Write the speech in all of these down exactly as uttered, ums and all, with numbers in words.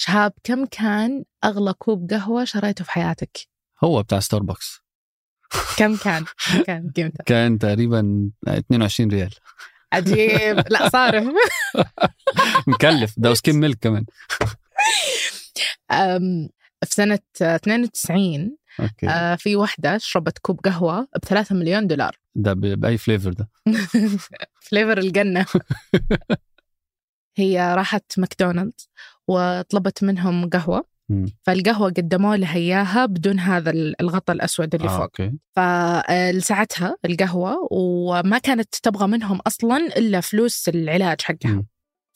شهاب كم كان أغلى كوب قهوة شريته في حياتك؟ هو بتاع ستاربكس. كم كان؟ كان قيمته؟ كان تقريبا اثنين وعشرين ريال. عجيب. لا صارف. مكلف ده وسكين ملك كمان. في سنة اثنين وتسعين أوكي. في واحدة شربت كوب قهوة بثلاثة مليون دولار. ده بأي فليفر ده؟ فليفر الجنة. هي راحت ماكدونالدز وطلبت منهم قهوة، فالقهوة قدموا لها إياها بدون هذا الغطاء الأسود اللي آه، فوق أوكي. فلسعتها القهوة وما كانت تبغى منهم أصلا إلا فلوس العلاج حقها. مم.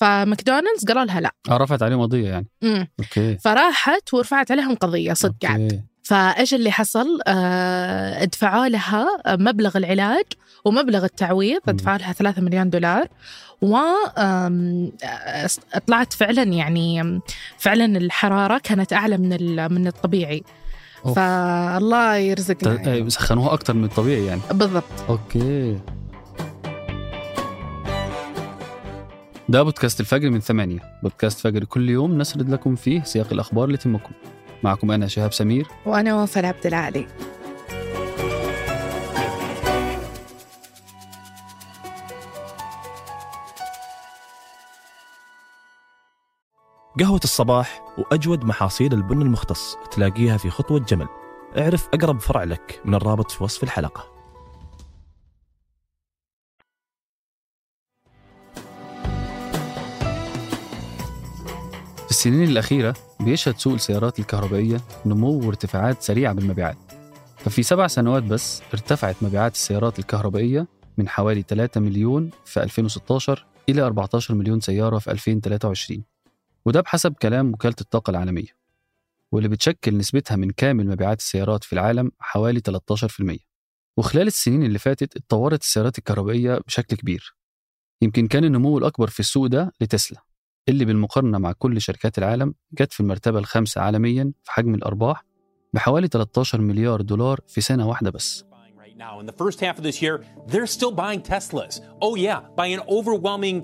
فماكدونالدز قالوا لها لا. آه، رفعت عليهم قضية يعني. مم. أوكي. فراحت ورفعت عليهم قضية صدق عاد. فإيش اللي حصل؟ آه، ادفعوا لها مبلغ العلاج ومبلغ التعويض، ادفعوا لها ثلاثة مليون دولار، وطلعت فعلا يعني فعلا الحرارة كانت أعلى من من الطبيعي. أوه. فالله يرزقنا. سخنوها أكتر من الطبيعي يعني. بالضبط. أوكي. ده بودكاست الفجر من ثمانية، بودكاست فجر كل يوم نسرد لكم فيه سياق الأخبار اللي تهمكم. معكم أنا شهاب سمير، وأنا وفاء عبد العالي. قهوة الصباح وأجود محاصيل البن المختص تلاقيها في خطوة جمل. اعرف أقرب فرع لك من الرابط في وصف الحلقة. في السنين الأخيرة بيشهد سوق السيارات الكهربائية نمو وارتفاعات سريعة بالمبيعات، ففي سبع سنوات بس ارتفعت مبيعات السيارات الكهربائية من حوالي ثلاثة مليون في ألفين وستة عشر إلى أربعة عشر مليون سيارة في ألفين وثلاثة وعشرين، وده بحسب كلام وكالة الطاقة العالمية، واللي بتشكل نسبتها من كامل مبيعات السيارات في العالم حوالي ثلاثة عشر بالمئة. وخلال السنين اللي فاتت اتطورت السيارات الكهربائية بشكل كبير. يمكن كان النمو الأكبر في السوق ده لتسلا، اللي بالمقارنة مع كل شركات العالم جت في المرتبة الخامسة عالمياً في حجم الأرباح بحوالي ثلاثة عشر مليار دولار في سنة واحدة بس. In the first half of this year, they're still buying Teslas. Oh yeah, by an overwhelming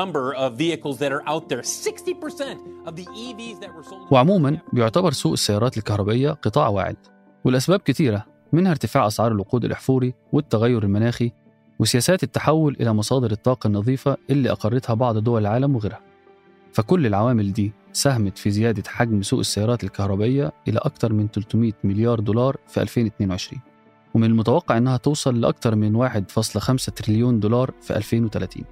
number of vehicles that are out there. sixty percent of the إي فيز that were sold. وعموماً بيعتبر سوق السيارات الكهربائية قطاع واعد، والأسباب كثيرة، منها ارتفاع أسعار الوقود الأحفوري والتغير المناخي وسياسات التحول إلى مصادر الطاقة النظيفة اللي أقرتها بعض دول العالم وغيرها. فكل العوامل دي ساهمت في زيادة حجم سوق السيارات الكهربائية إلى أكثر من ثلاثمئة مليار دولار في ألفين واثنين وعشرين، ومن المتوقع أنها توصل لأكثر من واحد فاصلة خمسة تريليون دولار في ألفين وثلاثين.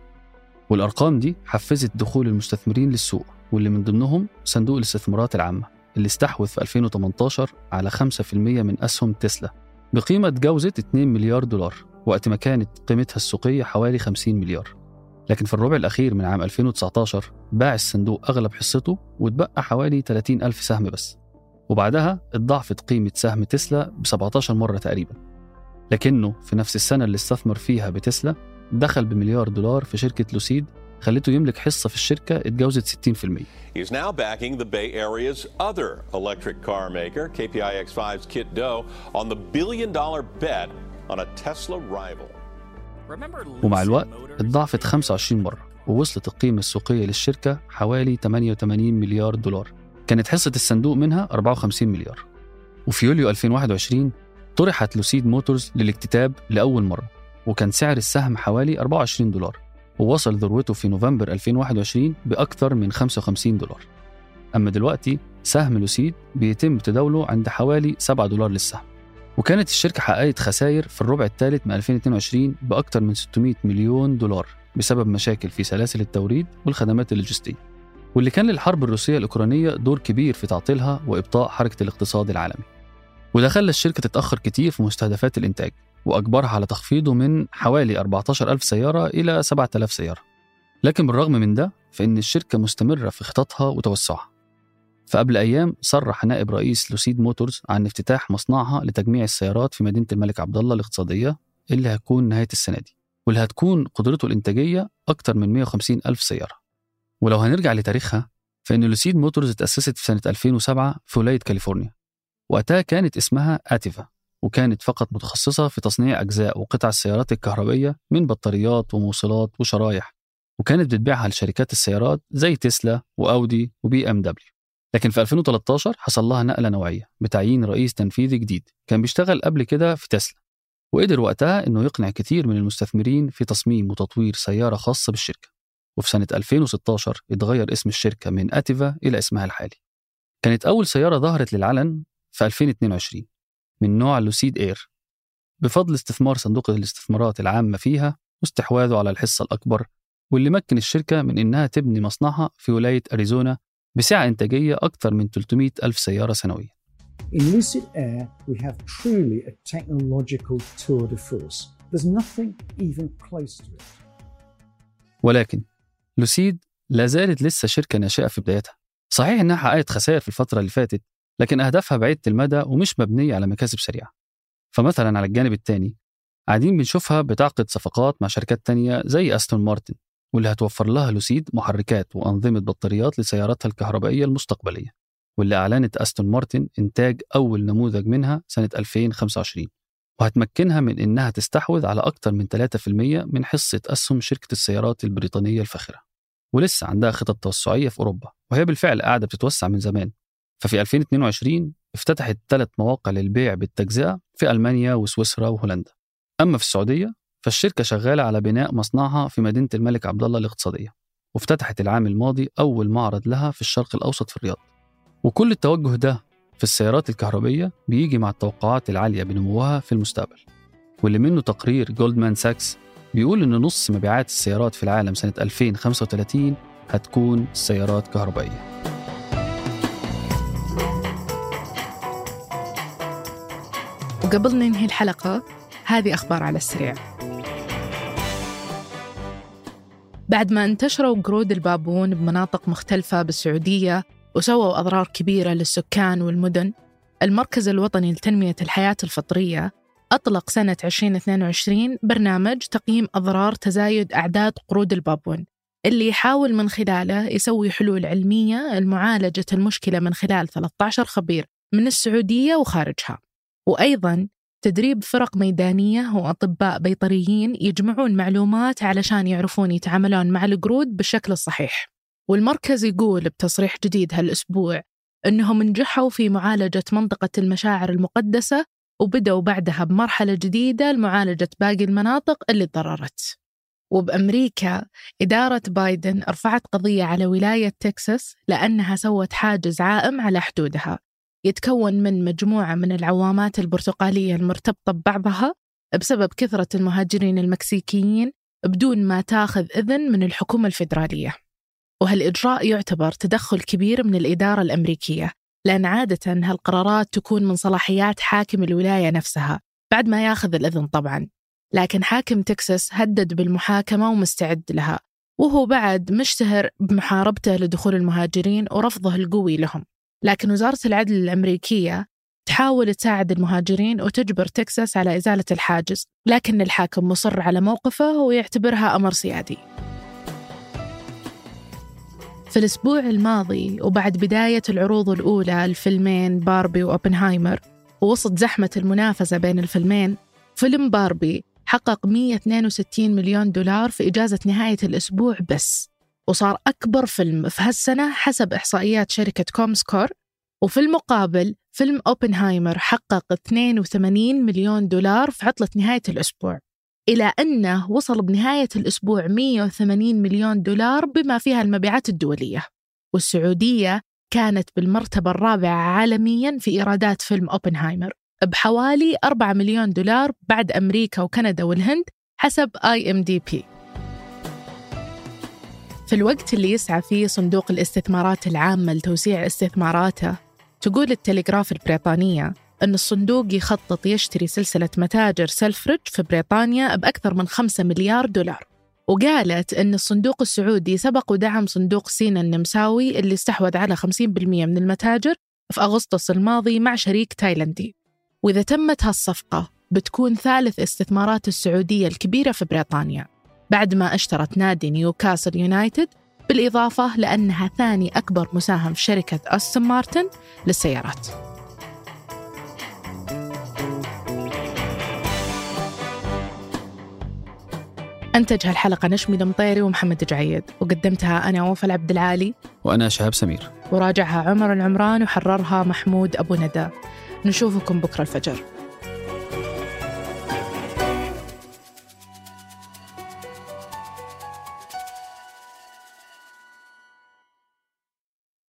والأرقام دي حفزت دخول المستثمرين للسوق، واللي من ضمنهم صندوق الاستثمارات العامة اللي استحوذ في ألفين وثمانية عشر على خمسة بالمئة من أسهم تسلا بقيمة تجاوزت اثنين مليار دولار، وقت ما كانت قيمتها السوقية حوالي خمسين مليار. لكن في الربع الأخير من عام ألفين وتسعة عشر باع الصندوق أغلب حصته وتبقى حوالي ثلاثين ألف سهم بس، وبعدها اتضاعفت قيمة سهم تسلا ب سبعة عشر مرة تقريبا. لكنه في نفس السنة اللي استثمر فيها بتسلا دخل بمليار دولار في شركة لوسيد، خلته يملك حصة في الشركة اتجاوزت ستين بالمئة. He's now backing the Bay Area's other electric car maker, كي بي آي إكس فايف's Kit Doe, on the billion dollar bet on a Tesla rival. ومع الوقت اتضاعفت خمسة وعشرين مرة، ووصلت القيمة السوقية للشركة حوالي ثمانية وثمانين مليار دولار، كانت حصة الصندوق منها أربعة وخمسين مليار. وفي يوليو ألفين وواحد وعشرين طرحت لوسيد موتورز للاكتتاب لأول مرة، وكان سعر السهم حوالي أربعة وعشرين دولار، ووصل ذروته في نوفمبر ألفين وواحد وعشرين بأكثر من خمسة وخمسين دولار. أما دلوقتي سهم لوسيد بيتم تداوله عند حوالي سبعة دولار للسهم. وكانت الشركة حققت خسائر في الربع الثالث من ألفين واثنين وعشرين بأكثر من ستمئة مليون دولار بسبب مشاكل في سلاسل التوريد والخدمات اللوجستية، واللي كان للحرب الروسية الأوكرانية دور كبير في تعطيلها وإبطاء حركة الاقتصاد العالمي. وده خلى الشركة تتأخر كتير في مستهدفات الإنتاج، وأجبرها على تخفيضه من حوالي أربعة عشر ألف سيارة إلى سبعة آلاف سيارة. لكن بالرغم من ده فإن الشركة مستمرة في خططها وتوسعها. فقبل أيام صرح نائب رئيس لوسيد موتورز عن افتتاح مصنعها لتجميع السيارات في مدينة الملك عبدالله الاقتصادية، اللي هتكون نهاية السنة دي، واللي هتكون قدرته الإنتاجية أكتر من مئة وخمسين ألف سيارة. ولو هنرجع لتاريخها فإن لوسيد موتورز اتأسست في سنة ألفين وسبعة في ولاية كاليفورنيا، وقتها كانت اسمها آتيفا، وكانت فقط متخصصة في تصنيع أجزاء وقطع السيارات الكهربائية من بطاريات وموصلات وشرايح، وكانت بتبيعها لشركات السيارات زي تسلا وأودي وبي ام دبليو. لكن في ألفين وثلاثة عشر حصل لها نقلة نوعية بتعيين رئيس تنفيذي جديد كان بيشتغل قبل كده في تسلا، وقدر وقتها إنه يقنع كتير من المستثمرين في تصميم وتطوير سيارة خاصة بالشركة. وفي سنة ألفين وستة عشر اتغير اسم الشركة من أتيفا إلى اسمها الحالي. كانت أول سيارة ظهرت للعلن في ألفين واثنين وعشرين من نوع لوسيد إير بفضل استثمار صندوق الاستثمارات العامة فيها واستحواذه على الحصة الأكبر، واللي مكن الشركة من إنها تبني مصنعها في ولاية أريزونا بسعة إنتاجية أكثر من ثلاثمائة ألف سيارة سنويا. In Lucid Air, we have truly a technological tour de force. There's nothing even close to it. ولكن لوسيد لا زالت لسه شركة ناشئة في بدايتها. صحيح إنها حققت خسائر في الفترة اللي فاتت، لكن أهدافها بعيدة المدى ومش مبنية على مكاسب سريعة. فمثلا على الجانب الثاني قاعدين بنشوفها بتعقد صفقات مع شركات تانية زي أستون مارتن، واللي هتوفر لها لوسيد محركات وأنظمة بطاريات لسياراتها الكهربائية المستقبلية، واللي أعلنت أستون مارتن إنتاج أول نموذج منها سنة ألفين وخمسة وعشرين، وهتمكنها من إنها تستحوذ على أكثر من ثلاثة بالمئة من حصة أسهم شركة السيارات البريطانية الفاخرة. ولسه عندها خطط توسعية في أوروبا، وهي بالفعل قاعدة بتتوسع من زمان. ففي ألفين واثنين وعشرين افتتحت ثلاث مواقع للبيع بالتجزئة في ألمانيا وسويسرا وهولندا. أما في السعودية فالشركة شغالة على بناء مصنعها في مدينة الملك عبدالله الاقتصادية، وافتتحت العام الماضي أول معرض لها في الشرق الأوسط في الرياض. وكل التوجه ده في السيارات الكهربائية بيجي مع التوقعات العالية بنموها في المستقبل، واللي منه تقرير جولدمان ساكس بيقول إن نص مبيعات السيارات في العالم سنة ألفين وخمسة وثلاثين هتكون سيارات كهربائية. وقبل ننهي الحلقة هذه أخبار على السريع. بعد ما انتشروا قرود البابون بمناطق مختلفة بالسعودية وسووا أضرار كبيرة للسكان والمدن، المركز الوطني لتنمية الحياة الفطرية أطلق سنة ألفين واثنين وعشرين برنامج تقييم أضرار تزايد أعداد قرود البابون، اللي يحاول من خلاله يسوي حلول علمية لمعالجة المشكلة من خلال ثلاثة عشر خبير من السعودية وخارجها، وأيضاً تدريب فرق ميدانية وأطباء بيطريين يجمعون معلومات علشان يعرفون يتعاملون مع القرود بالشكل الصحيح. والمركز يقول بتصريح جديد هالأسبوع أنهم نجحوا في معالجة منطقة المشاعر المقدسة، وبدأوا بعدها بمرحلة جديدة لمعالجة باقي المناطق اللي تضررت. وبأمريكا إدارة بايدن أرفعت قضية على ولاية تكساس لأنها سوت حاجز عائم على حدودها يتكون من مجموعة من العوامات البرتقالية المرتبطة ببعضها بسبب كثرة المهاجرين المكسيكيين بدون ما تاخذ إذن من الحكومة الفيدرالية. وهالإجراء يعتبر تدخل كبير من الإدارة الأمريكية، لأن عادة هالقرارات تكون من صلاحيات حاكم الولاية نفسها بعد ما ياخذ الإذن طبعاً. لكن حاكم تكساس هدد بالمحاكمة ومستعد لها، وهو بعد مشتهر بمحاربته لدخول المهاجرين ورفضه القوي لهم. لكن وزارة العدل الأمريكية تحاول تساعد المهاجرين وتجبر تكساس على إزالة الحاجز، لكن الحاكم مصر على موقفه ويعتبرها أمر سيادي. في الأسبوع الماضي وبعد بداية العروض الأولى الفيلمين باربي وأوبنهايمر، ووسط زحمة المنافسة بين الفيلمين، فيلم باربي حقق مئة واثنين وستين مليون دولار في إجازة نهاية الأسبوع بس، وصار أكبر فيلم في هالسنة حسب إحصائيات شركة كومسكور. وفي المقابل فيلم أوبنهايمر حقق اثنين وثمانين مليون دولار في عطلة نهاية الأسبوع، إلى أنه وصل بنهاية الأسبوع مئة وثمانين مليون دولار بما فيها المبيعات الدولية. والسعودية كانت بالمرتبة الرابعة عالمياً في إيرادات فيلم أوبنهايمر بحوالي أربعة مليون دولار بعد أمريكا وكندا والهند حسب آي إم دي بي. في الوقت اللي يسعى فيه صندوق الاستثمارات العامة لتوسيع استثماراته، تقول التلغراف البريطانية أن الصندوق يخطط يشتري سلسلة متاجر سيلفريج في بريطانيا بأكثر من خمسة مليار دولار. وقالت أن الصندوق السعودي سبق ودعم صندوق سينا النمساوي اللي استحوذ على خمسين بالمئة من المتاجر في أغسطس الماضي مع شريك تايلندي. وإذا تمت هالصفقة بتكون ثالث استثمارات السعودية الكبيرة في بريطانيا، بعد ما اشترت نادي نيوكاسل يونايتد، بالإضافة لأنها ثاني أكبر مساهم في شركة أستون مارتن للسيارات. أنتجها الحلقة نشمي المطيري ومحمد جعيد، وقدمتها أنا وفل عبد العالي وأنا شهاب سمير، وراجعها عمر العمران وحررها محمود أبو ندى. نشوفكم بكرة الفجر.